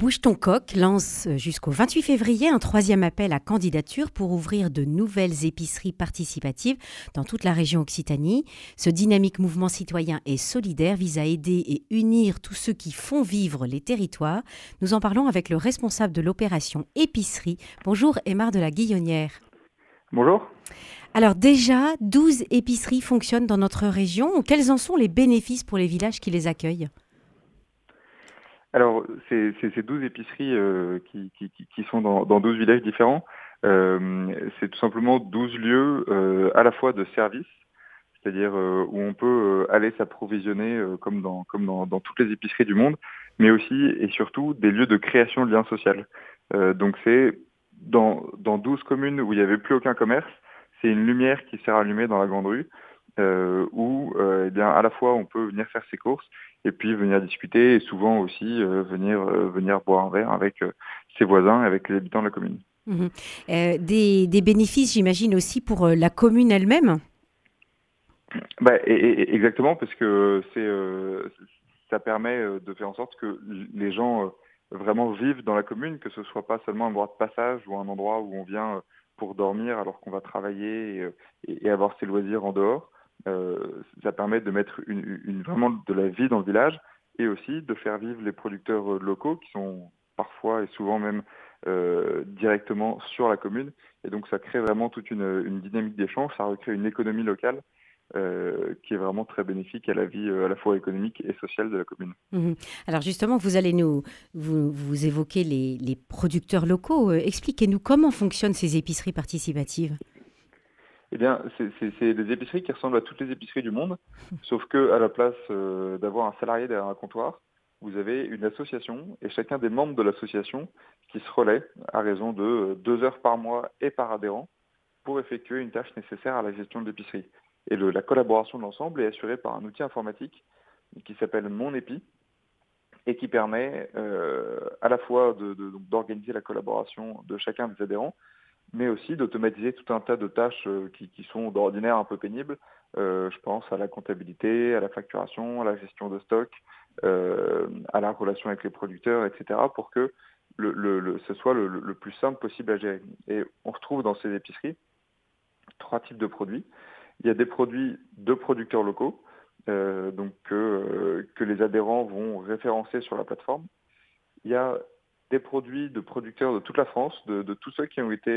Bouge ton coq lance jusqu'au 28 février un troisième appel à candidature pour ouvrir de nouvelles épiceries participatives dans toute la région Occitanie. Ce dynamique mouvement citoyen et solidaire vise à aider et unir tous ceux qui font vivre les territoires. Nous en parlons avec le responsable de l'opération épicerie. Bonjour Émar de la Guillonnière. Bonjour. Alors déjà, 12 épiceries fonctionnent dans notre région. Quels en sont les bénéfices pour les villages qui les accueillent ? Alors, ces 12 épiceries qui sont dans 12 villages différents, c'est tout simplement 12 lieux à la fois de service, c'est-à-dire où on peut aller s'approvisionner comme dans toutes les épiceries du monde, mais aussi et surtout des lieux de création de liens sociaux. Donc c'est dans 12 communes où il n'y avait plus aucun commerce, c'est une lumière qui s'est rallumée dans la grande rue, où à la fois on peut venir faire ses courses et puis venir discuter et souvent aussi venir boire un verre avec ses voisins, avec les habitants de la commune. Mmh. Des bénéfices, j'imagine, aussi pour la commune elle-même ? Exactement, parce que ça permet de faire en sorte que les gens vraiment vivent dans la commune, que ce ne soit pas seulement un endroit de passage ou un endroit où on vient pour dormir alors qu'on va travailler et avoir ses loisirs en dehors. Ça permet de mettre vraiment de la vie dans le village et aussi de faire vivre les producteurs locaux qui sont parfois et souvent même directement sur la commune. Et donc ça crée vraiment toute une dynamique d'échange, ça recrée une économie locale qui est vraiment très bénéfique à la vie à la fois économique et sociale de la commune. Mmh. Alors justement, vous allez vous évoquez les producteurs locaux. Expliquez-nous comment fonctionnent ces épiceries participatives ? Eh bien, c'est des épiceries qui ressemblent à toutes les épiceries du monde, sauf que à la place d'avoir un salarié derrière un comptoir, vous avez une association et chacun des membres de l'association qui se relaie à raison de 2 heures par mois et par adhérent pour effectuer une tâche nécessaire à la gestion de l'épicerie. Et la collaboration de l'ensemble est assurée par un outil informatique qui s'appelle Mon Épi et qui permet à la fois d'organiser la collaboration de chacun des adhérents, mais aussi d'automatiser tout un tas de tâches qui sont d'ordinaire un peu pénibles. Je pense à la comptabilité, à la facturation, à la gestion de stock, à la relation avec les producteurs, etc. pour que ce soit le plus simple possible à gérer. Et on retrouve dans ces épiceries 3 types de produits. Il y a des produits de producteurs locaux que les adhérents vont référencer sur la plateforme. Il y a des produits de producteurs de toute la France, de tous ceux qui ont été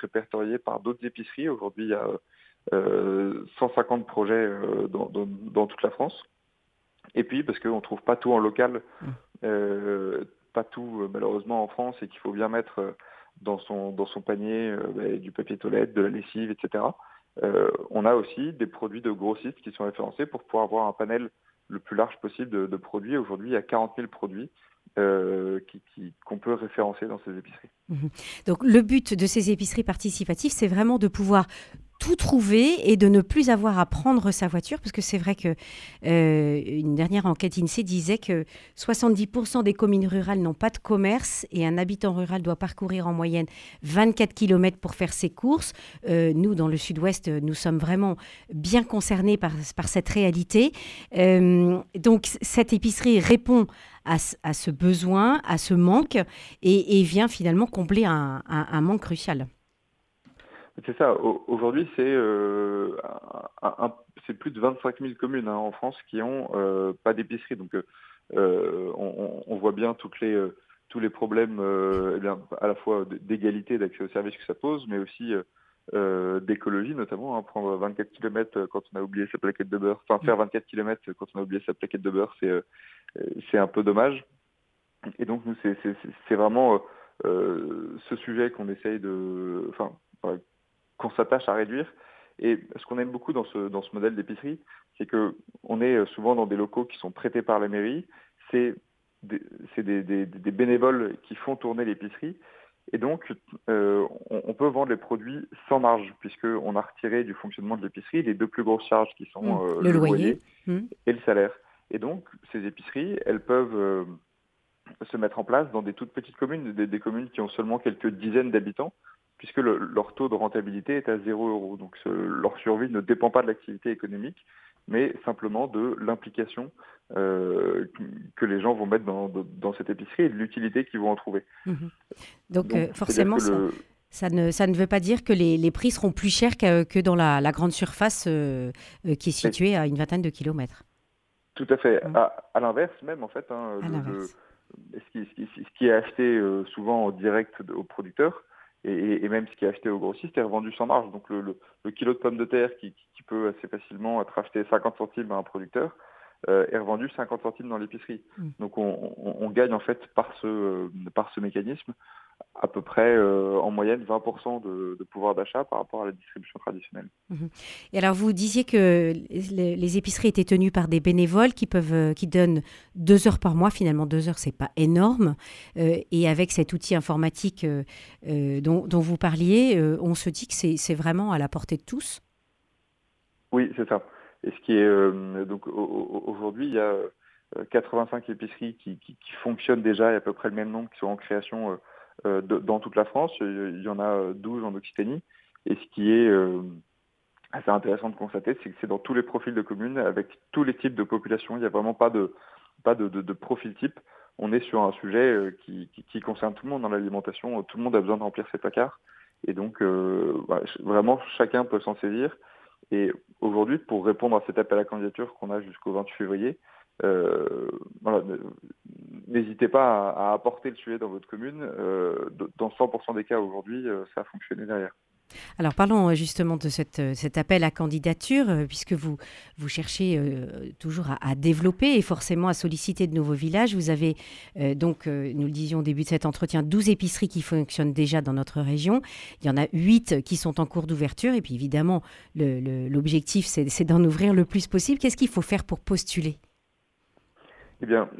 répertoriés par d'autres épiceries. Aujourd'hui, il y a 150 projets dans toute la France. Et puis, parce qu'on ne trouve pas tout en local, pas tout malheureusement en France, et qu'il faut bien mettre dans son panier du papier toilette, de la lessive, etc. On a aussi des produits de grossistes qui sont référencés pour pouvoir avoir un panel le plus large possible de produits. Aujourd'hui, il y a 40 000 produits. Qu'on peut référencer dans ces épiceries. Donc le but de ces épiceries participatives, c'est vraiment de pouvoir tout trouver et de ne plus avoir à prendre sa voiture, parce que c'est vrai qu'une dernière enquête INSEE disait que 70% des communes rurales n'ont pas de commerce et un habitant rural doit parcourir en moyenne 24 km pour faire ses courses. Nous, dans le sud-ouest, nous sommes vraiment bien concernés par cette réalité. Donc cette épicerie répond à ce besoin, à ce manque et vient finalement combler un manque crucial. C'est ça. Aujourd'hui, c'est plus de 25 000 communes en France qui n'ont pas d'épicerie. Donc, on voit bien tous les problèmes à la fois d'égalité, d'accès aux services que ça pose, mais aussi d'écologie notamment. Prendre 24 km quand on a oublié sa plaquette de beurre, faire 24 km quand on a oublié sa plaquette de beurre, c'est un peu dommage. Et donc, nous, c'est vraiment ce sujet qu'on essaye qu'on s'attache à réduire. Et ce qu'on aime beaucoup dans ce modèle d'épicerie, c'est qu'on est souvent dans des locaux qui sont prêtés par la mairie. C'est des bénévoles qui font tourner l'épicerie. Et donc, on peut vendre les produits sans marge, puisqu'on a retiré du fonctionnement de l'épicerie les 2 plus grosses charges qui sont le loyer et le salaire. Et donc, ces épiceries, elles peuvent se mettre en place dans des toutes petites communes, des communes qui ont seulement quelques dizaines d'habitants, puisque leur taux de rentabilité est à 0 €. Donc leur survie ne dépend pas de l'activité économique, mais simplement de l'implication que les gens vont mettre dans cette épicerie et de l'utilité qu'ils vont en trouver. Mmh. Donc forcément, ça ne veut pas dire que les prix seront plus chers que dans la grande surface qui est située à une vingtaine de kilomètres. Tout à fait. Mmh. À l'inverse même, en fait. Hein, ce qui est acheté souvent en direct au producteur, et même ce qui est acheté au grossiste est revendu sans marge. Donc le kilo de pommes de terre qui peut assez facilement être acheté 50 centimes à un producteur est revendu 50 centimes dans l'épicerie. Mmh. Donc on gagne en fait par ce mécanisme à peu près en moyenne 20% de pouvoir d'achat par rapport à la distribution traditionnelle. Mmh. Et alors vous disiez que les épiceries étaient tenues par des bénévoles qui donnent 2 heures par mois. Finalement 2 heures, c'est pas énorme. Et avec cet outil informatique dont vous parliez, on se dit que c'est vraiment à la portée de tous. Oui, c'est ça. Et ce qui est donc aujourd'hui, il y a 85 épiceries qui fonctionnent déjà, et à peu près le même nombre qui sont en création dans toute la France. Il y en a 12 en Occitanie. Et ce qui est assez intéressant de constater, c'est que c'est dans tous les profils de communes, avec tous les types de populations. Il n'y a vraiment pas de profil type. On est sur un sujet qui concerne tout le monde dans l'alimentation. Tout le monde a besoin de remplir ses placards. Et donc, vraiment, chacun peut s'en saisir. Et aujourd'hui, pour répondre à cet appel à candidature qu'on a jusqu'au 28 février, n'hésitez pas à apporter le sujet dans votre commune. Dans 100% des cas aujourd'hui, ça a fonctionné derrière. Alors parlons justement de cet appel à candidature, puisque vous cherchez toujours à développer et forcément à solliciter de nouveaux villages. Vous avez donc, nous le disions au début de cet entretien, 12 épiceries qui fonctionnent déjà dans notre région. Il y en a 8 qui sont en cours d'ouverture et puis évidemment l'objectif c'est d'en ouvrir le plus possible. Qu'est-ce qu'il faut faire pour postuler ? Eh bien,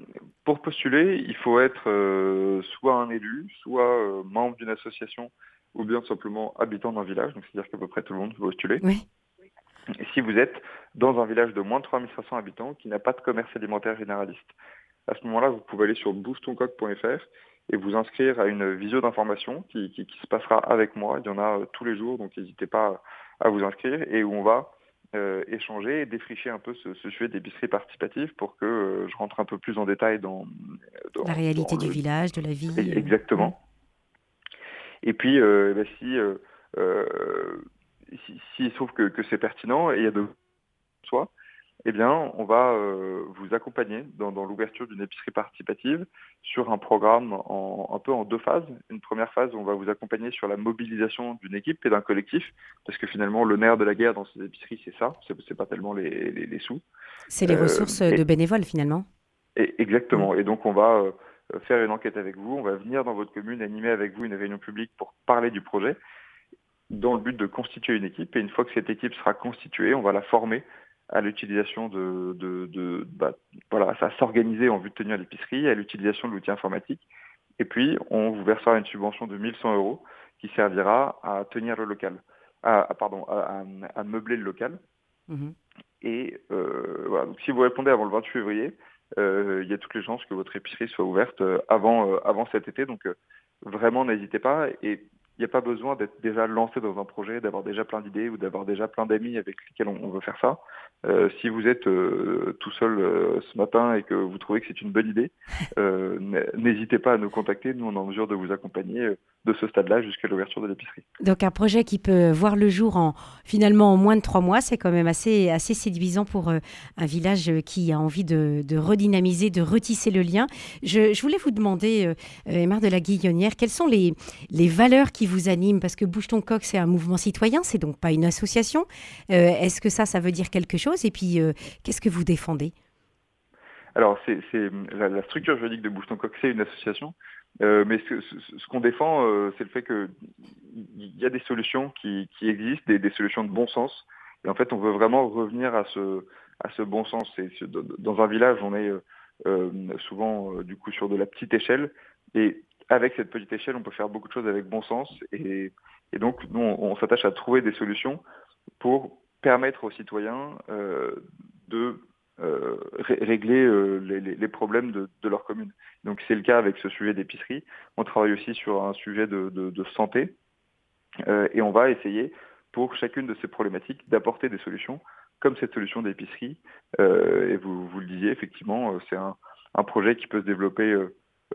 pour postuler, il faut être soit un élu, soit membre d'une association, ou bien simplement habitant d'un village, donc c'est-à-dire qu'à peu près tout le monde peut postuler. Oui. Et si vous êtes dans un village de moins de 3500 habitants qui n'a pas de commerce alimentaire généraliste, à ce moment-là, vous pouvez aller sur bougetoncoq.fr et vous inscrire à une visio d'information qui se passera avec moi. Il y en a tous les jours, donc n'hésitez pas à vous inscrire, et où on va échanger et défricher un peu ce sujet d'épicerie participative pour que je rentre un peu plus en détail dans la réalité du village, de la vie. Exactement. Oui. Et puis, s'il se trouve que c'est pertinent et il y a de soi, eh bien, on va vous accompagner dans l'ouverture d'une épicerie participative sur un programme un peu en 2 phases. Une première phase, on va vous accompagner sur la mobilisation d'une équipe et d'un collectif, parce que finalement, le nerf de la guerre dans ces épiceries, c'est ça. C'est pas tellement les sous. C'est les ressources de bénévoles, finalement. Exactement. Et donc, on va faire une enquête avec vous, on va venir dans votre commune, animer avec vous une réunion publique pour parler du projet, dans le but de constituer une équipe. Et une fois que cette équipe sera constituée, on va la former à l'utilisation à s'organiser en vue de tenir l'épicerie, à l'utilisation de l'outil informatique. Et puis, on vous versera une subvention de 1 100 € qui servira à tenir le local, à meubler le local. Mmh. Et donc, si vous répondez avant le 28 février, il y a toutes les chances que votre épicerie soit ouverte avant cet été. Donc vraiment, n'hésitez pas. Et il n'y a pas besoin d'être déjà lancé dans un projet, d'avoir déjà plein d'idées ou d'avoir déjà plein d'amis avec lesquels on veut faire ça. Si vous êtes tout seul ce matin et que vous trouvez que c'est une bonne idée, n'hésitez pas à nous contacter. Nous, on est en mesure de vous accompagner de ce stade-là jusqu'à l'ouverture de l'épicerie. Donc un projet qui peut voir le jour finalement en moins de 3 mois, c'est quand même assez séduisant pour un village qui a envie de redynamiser, de retisser le lien. Je voulais vous demander, Émar de la Guillonnière, quelles sont les valeurs qui vous animent? Parce que Bouge ton coq, c'est un mouvement citoyen, c'est donc pas une association. Est-ce que ça veut dire quelque chose? Et puis, qu'est-ce que vous défendez? Alors, c'est la structure juridique de Bouge ton coq, c'est une association. Mais ce qu'on défend, c'est le fait qu'il y a des solutions qui existent, des solutions de bon sens. Et en fait, on veut vraiment revenir à ce bon sens. Dans un village, on est souvent du coup sur de la petite échelle. Et avec cette petite échelle, on peut faire beaucoup de choses avec bon sens. Et donc, nous, on s'attache à trouver des solutions pour permettre aux citoyens de régler les problèmes de leur commune. Donc c'est le cas avec ce sujet d'épicerie. On travaille aussi sur un sujet de santé et on va essayer pour chacune de ces problématiques d'apporter des solutions comme cette solution d'épicerie. Et vous le disiez, effectivement, c'est un projet qui peut se développer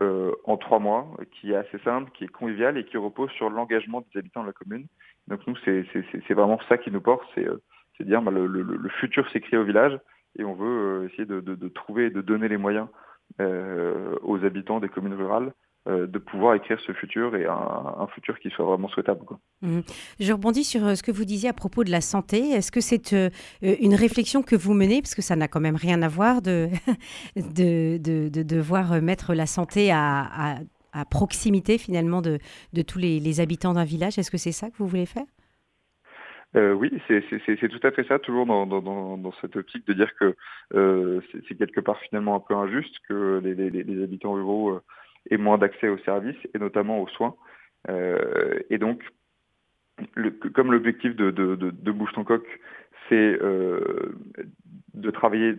en 3 mois, qui est assez simple, qui est convivial et qui repose sur l'engagement des habitants de la commune. Donc nous, c'est vraiment ça qui nous porte, c'est de dire bah, le futur s'écrit au village et on veut essayer de trouver et de donner les moyens aux habitants des communes rurales de pouvoir écrire ce futur et un futur qui soit vraiment souhaitable, quoi. Mmh. Je rebondis sur ce que vous disiez à propos de la santé. Est-ce que c'est une réflexion que vous menez, parce que ça n'a quand même rien à voir de devoir mettre la santé à proximité finalement de tous les habitants d'un village. Est-ce que c'est ça que vous voulez faire ? Oui, c'est tout à fait ça, toujours dans cette optique de dire que c'est quelque part finalement un peu injuste que les habitants ruraux aient moins d'accès aux services et notamment aux soins. Et donc, comme l'objectif de Bouge ton coq, c'est de travailler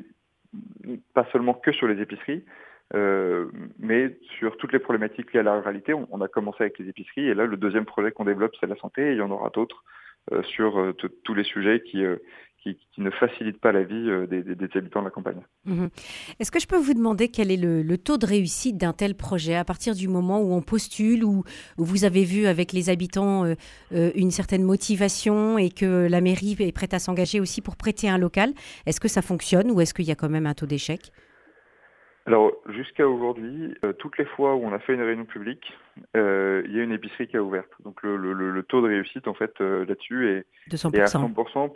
pas seulement que sur les épiceries, mais sur toutes les problématiques liées à la ruralité. On a commencé avec les épiceries et là, le deuxième projet qu'on développe, c'est la santé et il y en aura d'autres. Sur tous les sujets qui ne facilitent pas la vie des habitants de la campagne. Mmh. Est-ce que je peux vous demander quel est le taux de réussite d'un tel projet à partir du moment où on postule, où vous avez vu avec les habitants une certaine motivation et que la mairie est prête à s'engager aussi pour prêter un local? Est-ce que ça fonctionne ou est-ce qu'il y a quand même un taux d'échec? Alors, jusqu'à aujourd'hui, toutes les fois où on a fait une réunion publique, il y a une épicerie qui a ouvert. Donc, le taux de réussite, en fait, là-dessus est, 200%. Est à 100%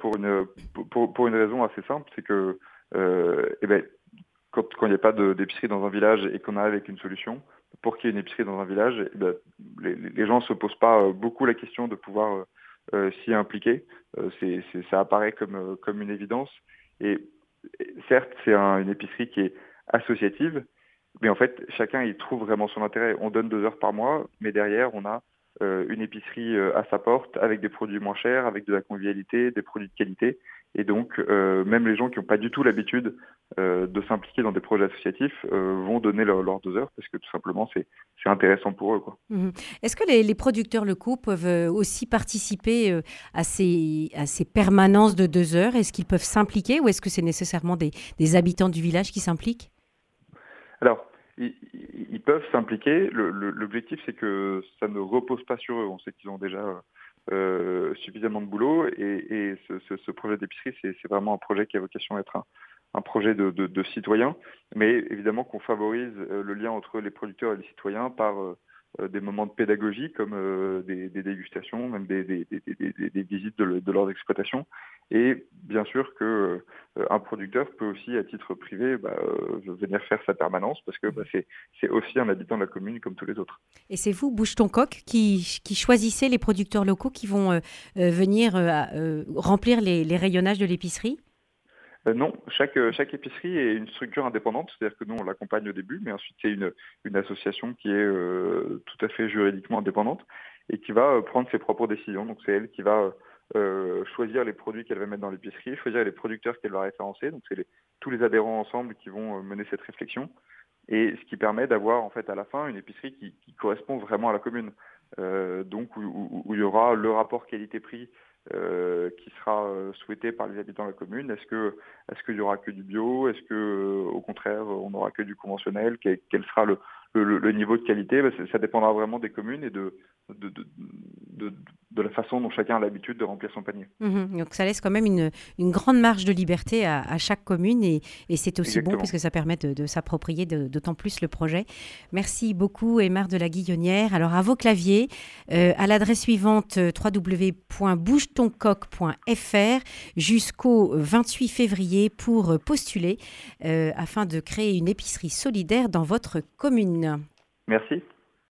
pour une raison assez simple. C'est que quand il n'y a pas d'épicerie dans un village et qu'on arrive avec une solution, pour qu'il y ait une épicerie dans un village, les gens ne se posent pas beaucoup la question de pouvoir s'y impliquer. Ça apparaît comme une évidence. Et certes, c'est une épicerie qui est associative, mais en fait chacun y trouve vraiment son intérêt. On donne 2 heures par mois, mais derrière on a une épicerie à sa porte avec des produits moins chers, avec de la convivialité, des produits de qualité, et donc même les gens qui n'ont pas du tout l'habitude de s'impliquer dans des projets associatifs vont donner leurs 2 heures parce que tout simplement c'est intéressant pour eux, quoi. Mmh. Est-ce que les producteurs locaux peuvent aussi participer à ces permanences de 2 heures? Est-ce qu'ils peuvent s'impliquer ou est-ce que c'est nécessairement des habitants du village qui s'impliquent? Alors, ils peuvent s'impliquer. L'objectif, c'est que ça ne repose pas sur eux. On sait qu'ils ont déjà suffisamment de boulot. Et ce projet d'épicerie, c'est vraiment un projet qui a vocation à être un projet de citoyens. Mais évidemment qu'on favorise le lien entre les producteurs et les citoyens par des moments de pédagogie, comme des dégustations, même des visites de leurs exploitations. Et bien sûr qu'un producteur peut aussi, à titre privé, venir faire sa permanence parce que c'est aussi un habitant de la commune comme tous les autres. Et c'est vous, Bouge ton coq, qui choisissez les producteurs locaux qui vont venir remplir les rayonnages de l'épicerie? Non, chaque épicerie est une structure indépendante, c'est-à-dire que nous on l'accompagne au début, mais ensuite c'est une association qui est tout à fait juridiquement indépendante et qui va prendre ses propres décisions. Donc c'est elle qui va choisir les produits qu'elle va mettre dans l'épicerie, choisir les producteurs qu'elle va référencer. Donc c'est tous les adhérents ensemble qui vont mener cette réflexion, et ce qui permet d'avoir en fait à la fin une épicerie qui correspond vraiment à la commune, donc où il y aura le rapport qualité-prix qui sera souhaité par les habitants de la commune. Est-ce qu'il y aura que du bio? Est-ce que au contraire on n'aura que du conventionnel? Quel sera le niveau de qualité? Ça dépendra vraiment des communes et de la façon dont chacun a l'habitude de remplir son panier. Mmh, donc ça laisse quand même une grande marge de liberté à chaque commune, et c'est aussi Exactement. Bon parce que ça permet de s'approprier d'autant plus le projet. Merci beaucoup Émar de la Guillonnière. Alors à vos claviers, à l'adresse suivante www.bougetoncoq.fr jusqu'au 28 février pour postuler afin de créer une épicerie solidaire dans votre commune. Merci.